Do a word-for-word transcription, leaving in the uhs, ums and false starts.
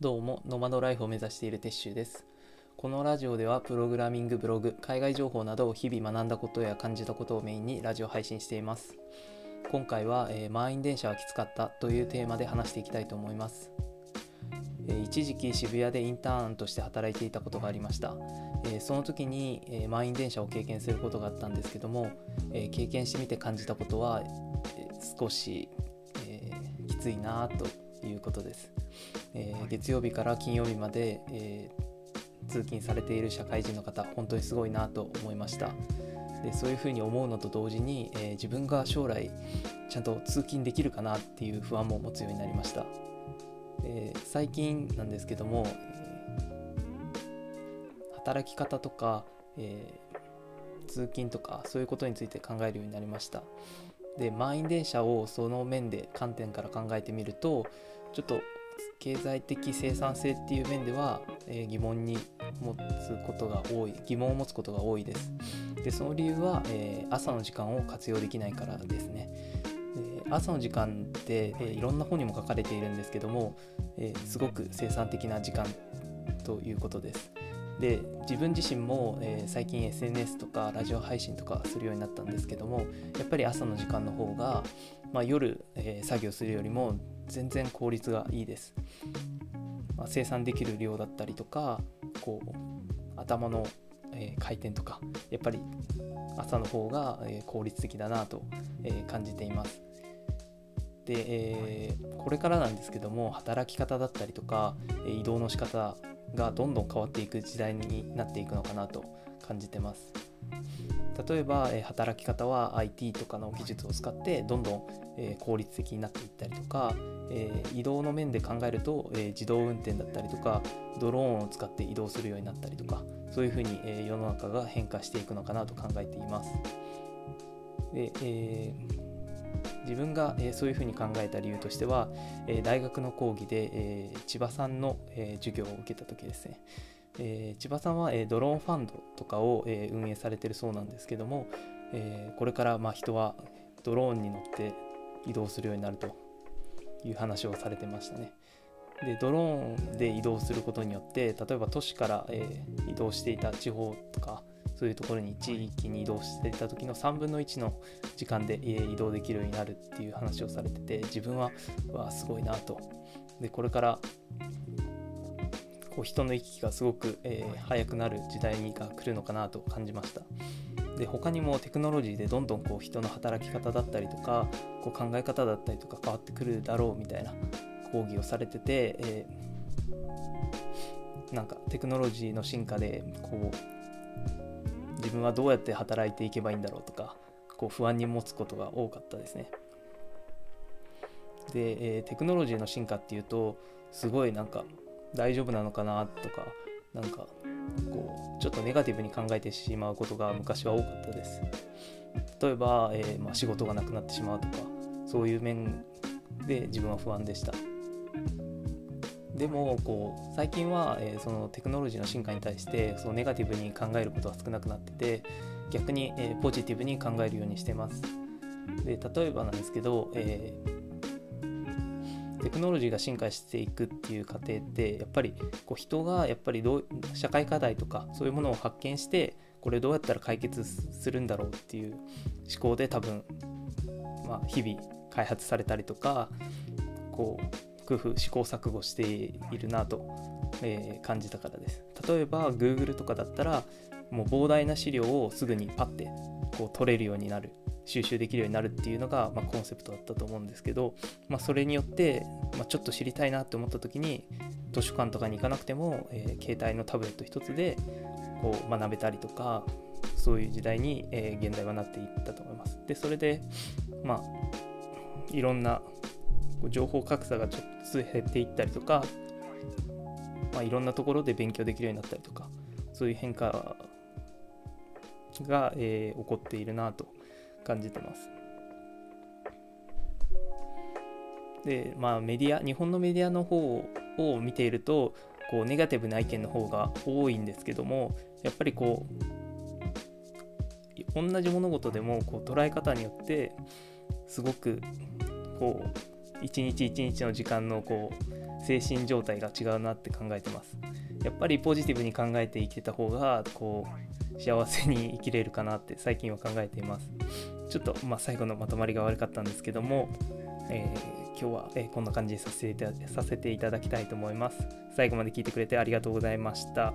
どうも、ノマドライフを目指しているテッシュです。このラジオではプログラミング、ブログ、海外情報などを日々学んだことや感じたことをメインにラジオ配信しています。今回は、えー、満員電車はきつかったというテーマで話していきたいと思います。えー、一時期渋谷でインターンとして働いていたことがありました。えー、その時に、えー、満員電車を経験することがあったんですけども、えー、経験してみて感じたことは、えー、少し、えー、きついなということです。えー、月曜日から金曜日まで、えー、通勤されている社会人の方、本当にすごいなと思いました。で、そういうふうに思うのと同時に、えー、自分が将来ちゃんと通勤できるかなっていう不安も持つようになりました。えー、最近なんですけども、えー、働き方とか、えー、通勤とかそういうことについて考えるようになりました。で、満員電車をその面で観点から考えてみると、ちょっと経済的生産性っていう面では、えー、疑問に持つことが多い疑問を持つことが多いです。で、その理由は、えー、朝の時間を活用できないからですね。で、朝の時間って、えー、いろんな本にも書かれているんですけども、えー、すごく生産的な時間ということです。で、自分自身も、えー、最近 エスエヌエス とかラジオ配信とかするようになったんですけども、やっぱり朝の時間の方が、まあ、夜、えー、作業するよりも全然効率がいいです。まあ、生産できる量だったりとか、こう頭の、えー、回転とか、やっぱり朝の方が、えー、効率的だなと、えー、感じています。で、えー、これからなんですけども、働き方だったりとか、えー、移動の仕方がどんどん変わっていく時代になっていくのかなと感じてます。例えば、えー、働き方は アイティー とかの技術を使ってどんどん、えー、効率的になっていったりとか、えー、移動の面で考えると、えー、自動運転だったりとかドローンを使って移動するようになったりとか、そういうふうに、えー、世の中が変化していくのかなと考えています。で、えー、自分が、えー、そういうふうに考えた理由としては、えー、大学の講義で、えー、千葉さんの、えー、授業を受けた時ですね。えー、千葉さんは、えー、ドローンファンドとかを、えー、運営されているそうなんですけども、えー、これから、まあ、人はドローンに乗って移動するようになるという話をされてましたね。で、ドローンで移動することによって、例えば都市から、えー、移動していた地方とかそういうところに地域に移動していた時のさんぶんのいちの時間で、えー、移動できるようになるっていう話をされてて、自分は、はすごいなと。で、これから人の行き来がすごく、えー、早くなる時代が来るのかなと感じました。で、他にもテクノロジーでどんどんこう人の働き方だったりとか、こう考え方だったりとか変わってくるだろうみたいな講義をされてて、えー、なんかテクノロジーの進化でこう自分はどうやって働いていけばいいんだろうとか、こう不安に持つことが多かったですね。で、えー、テクノロジーの進化っていうと、すごいなんか大丈夫なのかなとか、なんかこうちょっとネガティブに考えてしまうことが昔は多かったです。例えば、えーまあ、仕事がなくなってしまうとか、そういう面で自分は不安でした。でもこう最近は、えー、そのテクノロジーの進化に対してそのネガティブに考えることは少なくなってて、逆に、えー、ポジティブに考えるようにしてます。で、例えばなんですけど、えーテクノロジーが進化していくっていう過程って、やっぱりこう人がやっぱりどう社会課題とかそういうものを発見して、これどうやったら解決するんだろうっていう思考で多分、まあ、日々開発されたりとか、こう工夫試行錯誤しているなと、えー、感じたからです。例えば Google とかだったら、もう膨大な資料をすぐにパッてこう取れるようになる、収集できるようになるっていうのが、まあ、コンセプトだったと思うんですけど、まあ、それによって、まあ、ちょっと知りたいなって思った時に図書館とかに行かなくても、えー、携帯のタブレット一つでこう学べたりとか、そういう時代に、えー、現代はなっていったと思います。で、それで、まあ、いろんな情報格差がちょっと減っていったりとか、まあ、いろんなところで勉強できるようになったりとか、そういう変化が、えー、起こっているなと感じてます。で、まあ、メディア日本のメディアの方を見ていると、こうネガティブな意見の方が多いんですけども、やっぱりこう同じ物事でもこう捉え方によって、すごくこう一日一日の時間のこう精神状態が違うなって考えてます。やっぱりポジティブに考えて生きてた方がこう幸せに生きれるかなって最近は考えています。ちょっと、まあ、最後のまとまりが悪かったんですけども、えー、今日は、えー、こんな感じにさせていただきたいと思います。最後まで聞いてくれてありがとうございました。